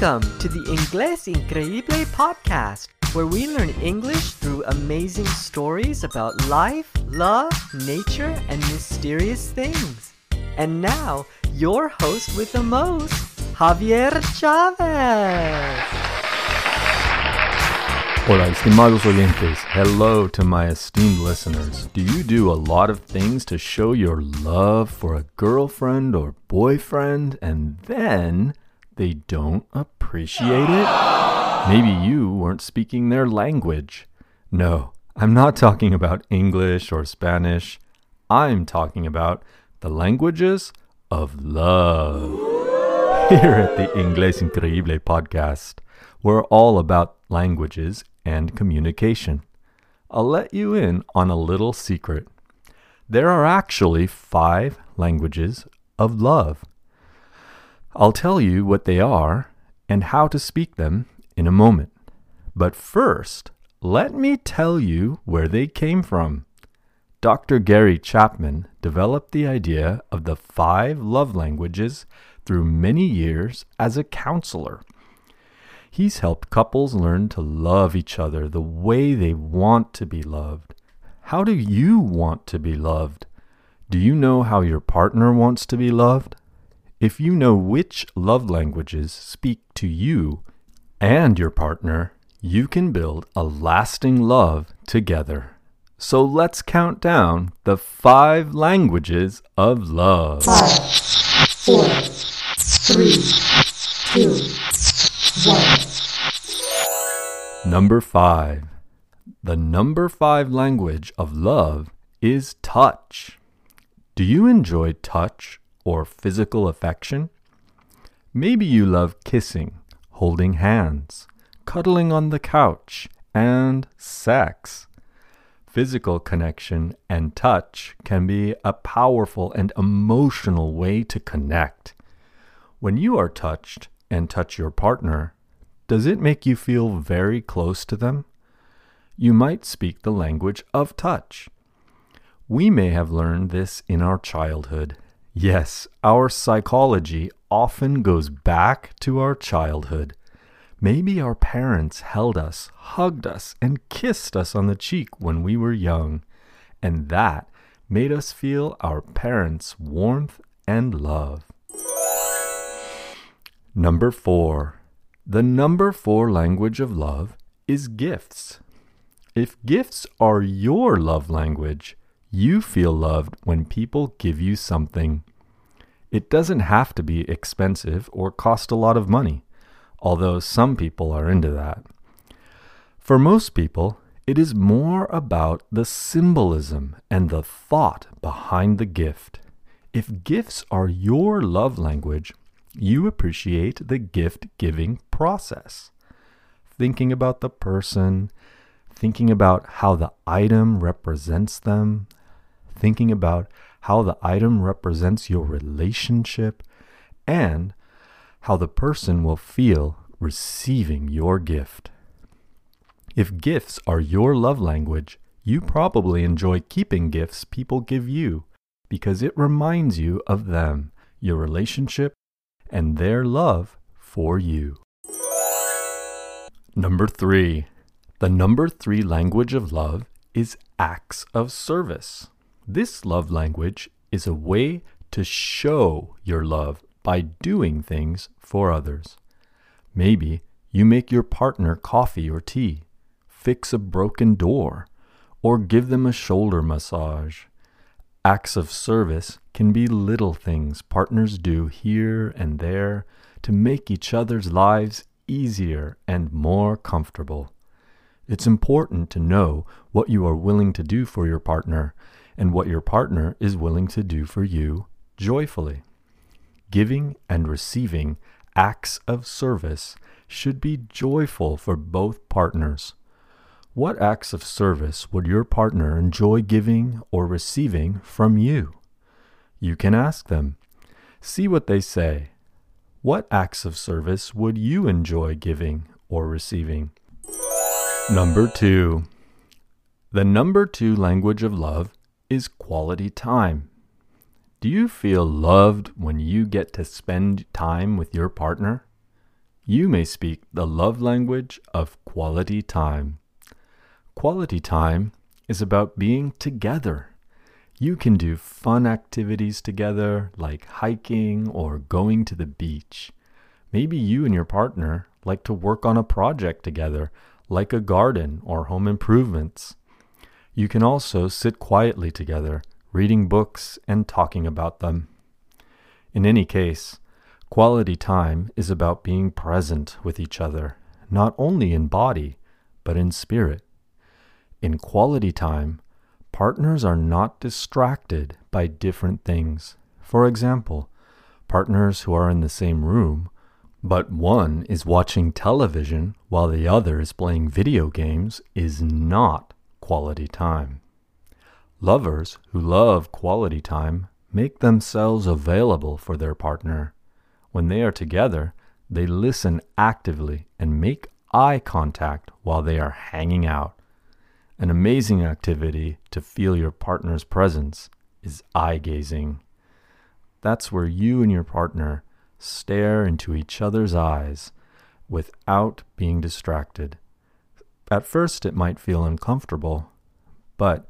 Welcome to the Inglés Increíble podcast, where we learn English through amazing stories about life, love, nature, and mysterious things. And now, your host with the most, Javier Chávez. Hola, estimados oyentes. Hello to my esteemed listeners. Do you do a lot of things to show your love for a girlfriend or boyfriend, and then they don't appreciate it? Maybe you weren't speaking their language. No, I'm not talking about English or Spanish. I'm talking about the languages of love. Here at the Inglés Increíble podcast, we're all about languages and communication. I'll let you in on a little secret. There are actually 5 languages of love. I'll tell you what they are and how to speak them in a moment. But first, let me tell you where they came from. Dr. Gary Chapman developed the idea of the 5 love languages through many years as a counselor. He's helped couples learn to love each other the way they want to be loved. How do you want to be loved? Do you know how your partner wants to be loved? If you know which love languages speak to you and your partner, you can build a lasting love together. So let's count down the 5 languages of love. 5, 4, 3, 2, 1. Number 5. The number 5 language of love is touch. Do you enjoy touch or physical affection? Maybe you love kissing, holding hands, cuddling on the couch, and sex. Physical connection and touch can be a powerful and emotional way to connect. When you are touched and touch your partner, does it make you feel very close to them? You might speak the language of touch. We may have learned this in our childhood. Yes, our psychology often goes back to our childhood. Maybe our parents held us, hugged us, and kissed us on the cheek when we were young, and that made us feel our parents' warmth and love. Number 4. The number 4 language of love is gifts. If gifts are your love language, you feel loved when people give you something. It doesn't have to be expensive or cost a lot of money, although some people are into that. For most people, it is more about the symbolism and the thought behind the gift. If gifts are your love language, you appreciate the gift-giving process. Thinking about the person, thinking about how the item represents them, thinking about how the item represents your relationship, and how the person will feel receiving your gift. If gifts are your love language, you probably enjoy keeping gifts people give you because it reminds you of them, your relationship, and their love for you. Number 3. The number 3 language of love is acts of service. This love language is a way to show your love by doing things for others. Maybe you make your partner coffee or tea, fix a broken door, or give them a shoulder massage. Acts of service can be little things partners do here and there to make each other's lives easier and more comfortable. It's important to know what you are willing to do for your partner and what your partner is willing to do for you joyfully. Giving and receiving acts of service should be joyful for both partners. What acts of service would your partner enjoy giving or receiving from you? You can ask them. See what they say. What acts of service would you enjoy giving or receiving? Number 2. The number 2 language of love is quality time. Do you feel loved when you get to spend time with your partner? you may speak the love language of quality time. Quality time is about being together. You can do fun activities together, like hiking or going to the beach. Maybe you and your partner like to work on a project together, like a garden or home improvements. You can also sit quietly together, reading books and talking about them. In any case, quality time is about being present with each other, not only in body, but in spirit. In quality time, partners are not distracted by different things. For example, partners who are in the same room, but one is watching television while the other is playing video games is not quality time. Lovers who love quality time make themselves available for their partner. When they are together, they listen actively and make eye contact while they are hanging out. An amazing activity to feel your partner's presence is eye-gazing. That's where you and your partner stare into each other's eyes without being distracted. At first, it might feel uncomfortable, but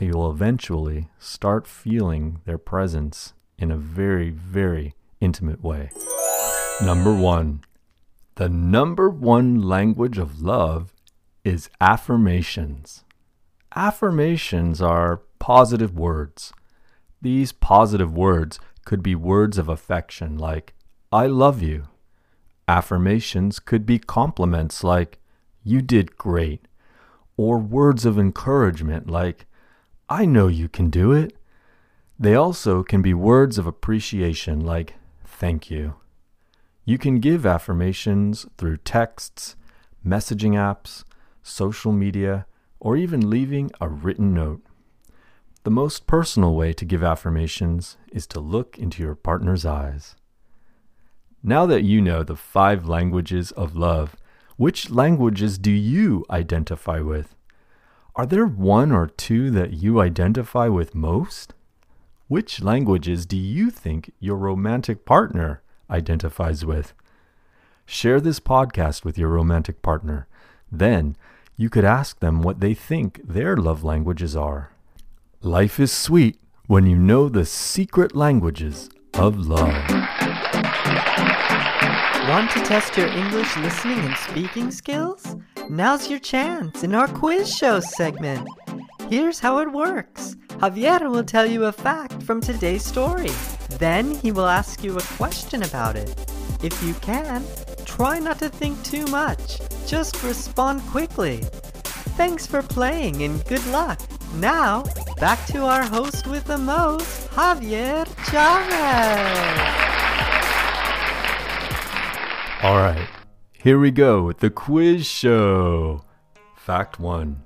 you will eventually start feeling their presence in a very, very intimate way. Number one. The number one language of love is affirmations. Affirmations are positive words. These positive words could be words of affection like, I love you. Affirmations could be compliments like, you did great. Or words of encouragement like, I know you can do it. They also can be words of appreciation like, thank you. You can give affirmations through texts, messaging apps, social media, or even leaving a written note. The most personal way to give affirmations is to look into your partner's eyes. Now that you know the 5 languages of love, which languages do you identify with? Are there one or two that you identify with most? Which languages do you think your romantic partner identifies with? Share this podcast with your romantic partner. Then, you could ask them what they think their love languages are. Life is sweet when you know the secret languages of love. Want to test your English listening and speaking skills? Now's your chance in our quiz show segment. Here's how it works. Javier will tell you a fact from today's story. Then he will ask you a question about it. If you can, try not to think too much. Just respond quickly. Thanks for playing and good luck. Now, back to our host with the most, Javier Chávez. All right, here we go with the quiz show. Fact 1.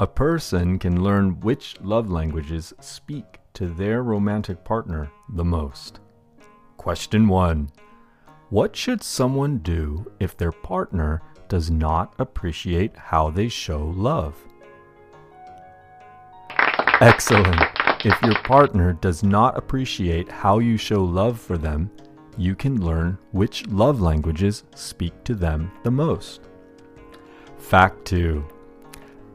A person can learn which love languages speak to their romantic partner the most. Question 1. What should someone do if their partner does not appreciate how they show love? Excellent. If your partner does not appreciate how you show love for them, you can learn which love languages speak to them the most. Fact 2.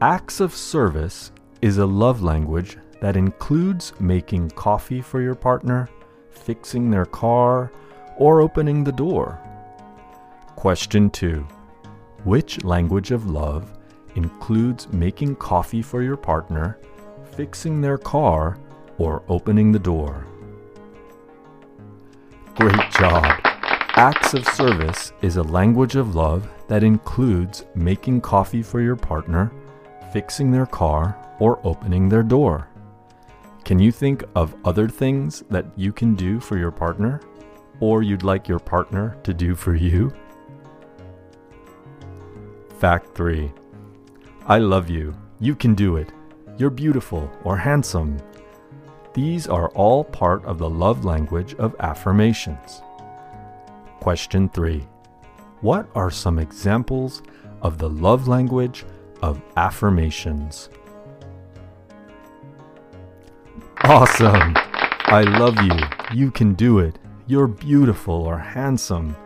Acts of service is a love language that includes making coffee for your partner, fixing their car, or opening the door. Question 2. Which language of love includes making coffee for your partner, fixing their car, or opening the door? Great job! Acts of service is a language of love that includes making coffee for your partner, fixing their car, or opening their door. Can you think of other things that you can do for your partner, or you'd like your partner to do for you? Fact 3. I love you. You can do it. You're beautiful or handsome. These are all part of the love language of affirmations. Question 3. What are some examples of the love language of affirmations? Awesome. I love you. You can do it. You're beautiful or handsome.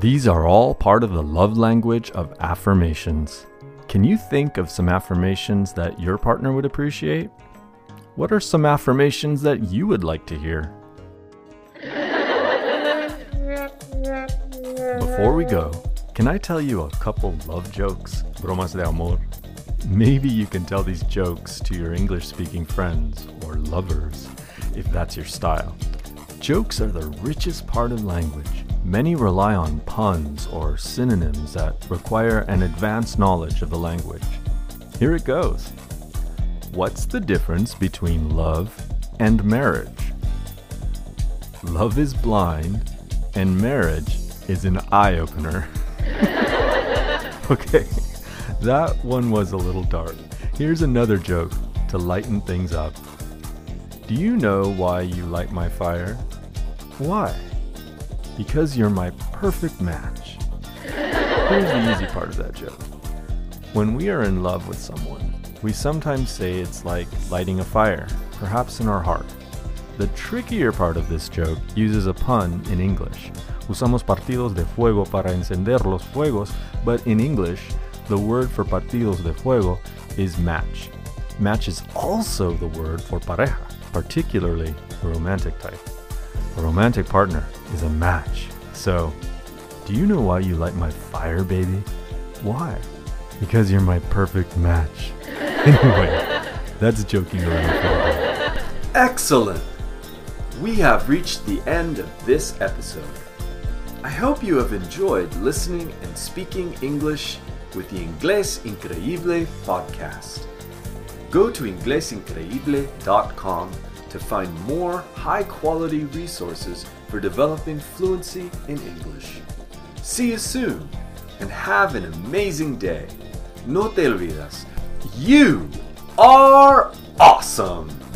These are all part of the love language of affirmations. Can you think of some affirmations that your partner would appreciate? What are some affirmations that you would like to hear? Before we go, can I tell you a couple love jokes, bromas de amor? Maybe you can tell these jokes to your English-speaking friends or lovers, if that's your style. Jokes are the richest part of language. Many rely on puns or synonyms that require an advanced knowledge of the language. Here it goes. What's the difference between love and marriage? Love is blind and marriage is an eye-opener. Okay, that one was a little dark. Here's another joke to lighten things up. Do you know why you light my fire? Why? Because you're my perfect match. Here's the easy part of that joke. When we are in love with someone, we sometimes say it's like lighting a fire, perhaps in our heart. The trickier part of this joke uses a pun in English. Usamos partidos de fuego para encender los fuegos, but in English, the word for partidos de fuego is match. Match is also the word for pareja, particularly the romantic type. A romantic partner is a match. So, do you know why you light my fire, baby? Why? Because you're my perfect match. Anyway, that's joking around. Excellent! We have reached the end of this episode. I hope you have enjoyed listening and speaking English with the Inglés Increíble podcast. Go to inglesincreíble.com to find more high-quality resources for developing fluency in English. See you soon, and have an amazing day. No te olvides, you are awesome!